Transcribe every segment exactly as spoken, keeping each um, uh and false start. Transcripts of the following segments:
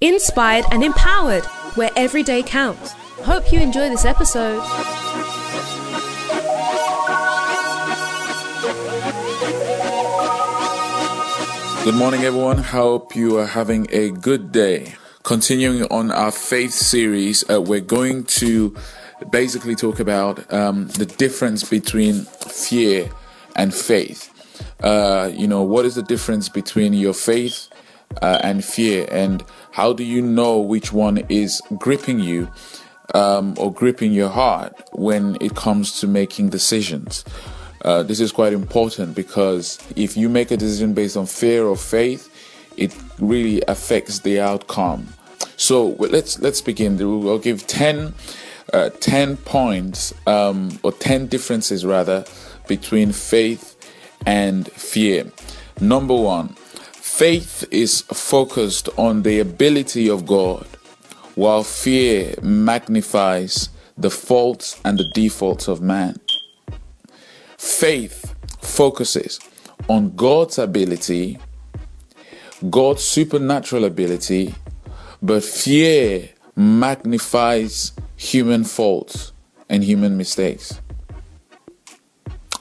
inspired and empowered, where every day counts. Hope you enjoy this episode. Good morning, everyone. Hope you are having a good day. Continuing on our faith series, uh, we're going to basically talk about um, the difference between fear and faith. Uh, you know, what is the difference between your faith uh, and fear, and how do you know which one is gripping you um, or gripping your heart when it comes to making decisions? Uh, this is quite important, because if you make a decision based on fear or faith, it really affects the outcome. So let's let's begin. We'll give ten, uh, ten points um, or ten differences rather between faith and fear. Number one, faith is focused on the ability of God, while fear magnifies the faults and the defaults of man. Faith focuses on God's ability, God's supernatural ability, but fear magnifies human faults and human mistakes.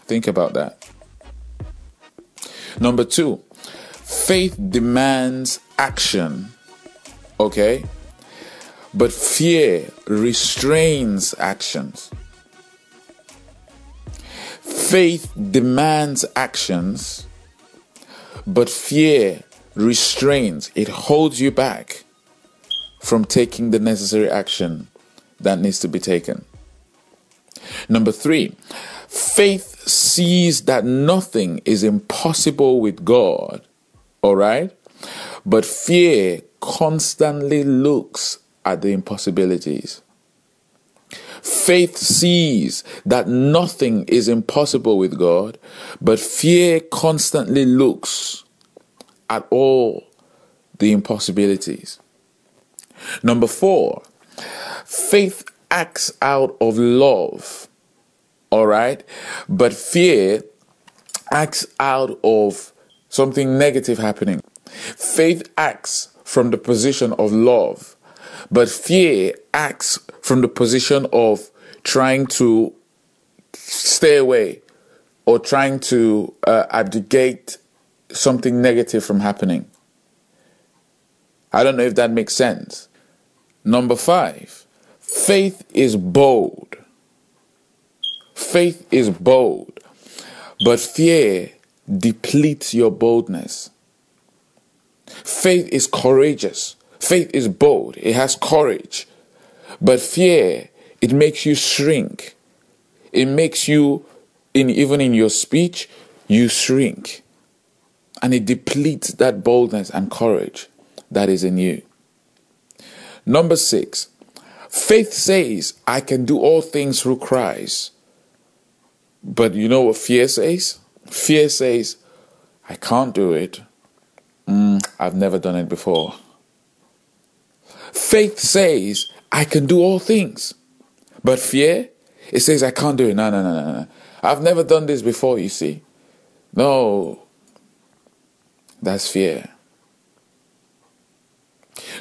Think about that. Number two, faith demands action, okay? But fear restrains actions. Faith demands actions, but fear restrains. It holds you back from taking the necessary action that needs to be taken. Number three, faith sees that nothing is impossible with God, all right? But fear constantly looks at the impossibilities. Faith sees that nothing is impossible with God, but fear constantly looks at all the impossibilities. Number four, faith acts out of love, all right? But fear acts out of something negative happening. Faith acts from the position of love, but fear acts from the position of trying to stay away or trying to uh, abdicate something negative from happening. I don't know if that makes sense. Number five, faith is bold. Faith is bold, but fear depletes your boldness. Faith is courageous. Faith is bold, it has courage, but fear, it makes you shrink. It makes you, in even in your speech, you shrink. And it depletes that boldness and courage that is in you. Number six, faith says, I can do all things through Christ. But you know what fear says? Fear says, I can't do it. Mm, I've never done it before. Faith says, I can do all things. But fear, it says, I can't do it. No, no, no, no, no. I've never done this before, you see. No. That's fear.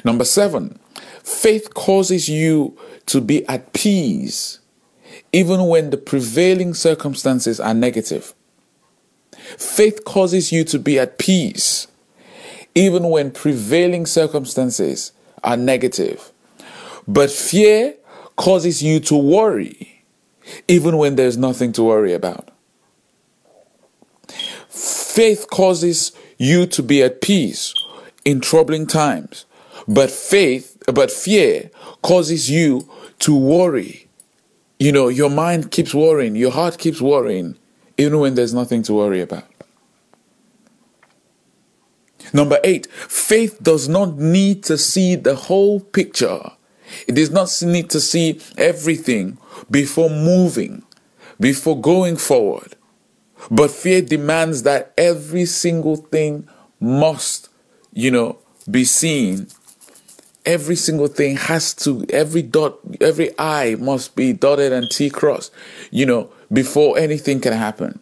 Number seven, faith causes you to be at peace even when the prevailing circumstances are negative. Faith causes you to be at peace even when prevailing circumstances are negative. But fear causes you to worry even when there's nothing to worry about. Faith causes you to be at peace in troubling times, but faith but fear causes you to worry. You know, your mind keeps worrying, your heart keeps worrying even when there's nothing to worry about. Number eight, faith does not need to see the whole picture. It does not need to see everything before moving, before going forward. But fear demands that every single thing must, you know, be seen. Every single thing has to, every dot, every I must be dotted and T crossed, you know, before anything can happen.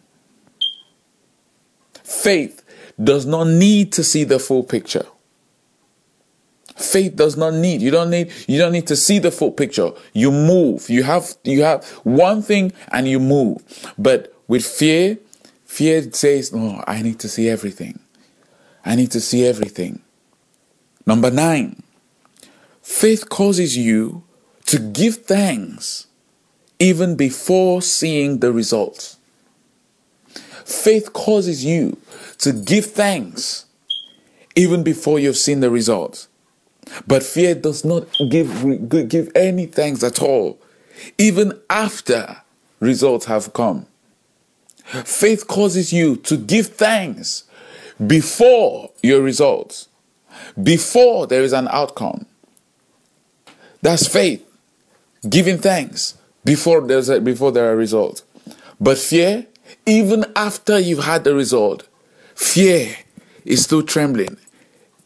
Faith does not need to see the full picture. Faith does not need, you don't need, you don't need to see the full picture. You move. You have, you have one thing and you move. But with fear, fear says, no, oh, I need to see everything. I need to see everything. Number nine, faith causes you to give thanks even before seeing the results. Faith causes you to give thanks even before you've seen the results. But fear does not give, give any thanks at all, even after results have come. Faith causes you to give thanks before your results, before there is an outcome. That's faith, giving thanks before there's a, before there are results. But fear, even after you've had the result, fear is still trembling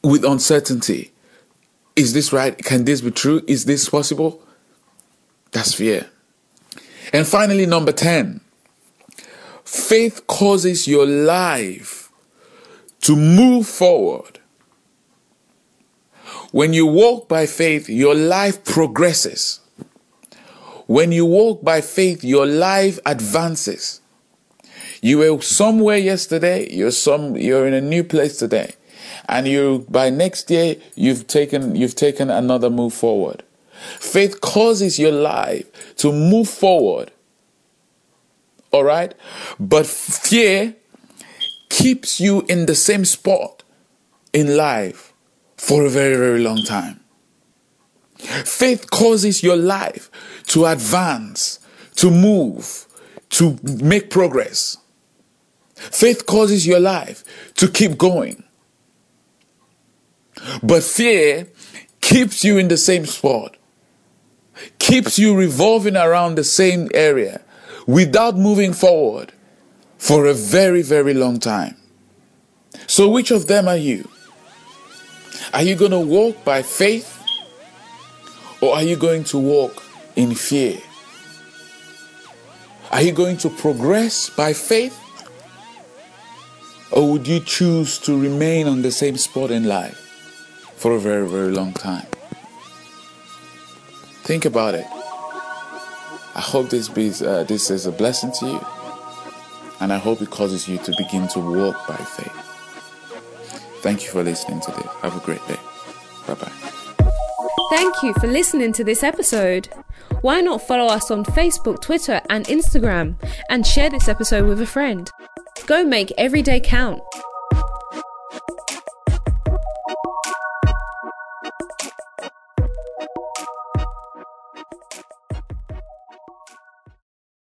with uncertainty. Is this right? Can this be true? Is this possible? That's fear. And finally, number ten. Faith causes your life to move forward. When you walk by faith, your life progresses. When you walk by faith, your life advances. You were somewhere yesterday, you're some you're in a new place today. And you by next year you've taken you've taken another move forward. Faith causes your life to move forward. All right? But fear keeps you in the same spot in life for a very, very long time. Faith causes your life to advance, to move, to make progress. Faith causes your life to keep going. But fear keeps you in the same spot, keeps you revolving around the same area without moving forward for a very, very long time. So which of them are you? Are you going to walk by faith, or are you going to walk in fear? Are you going to progress by faith, or would you choose to remain on the same spot in life for a very, very long time? Think about it. I hope this, be, uh, this is a blessing to you, and I hope it causes you to begin to walk by faith. Thank you for listening to this. Have a great day. Bye-bye. Thank you for listening to this episode. Why not follow us on Facebook, Twitter, and Instagram, and share this episode with a friend? Go make every day count.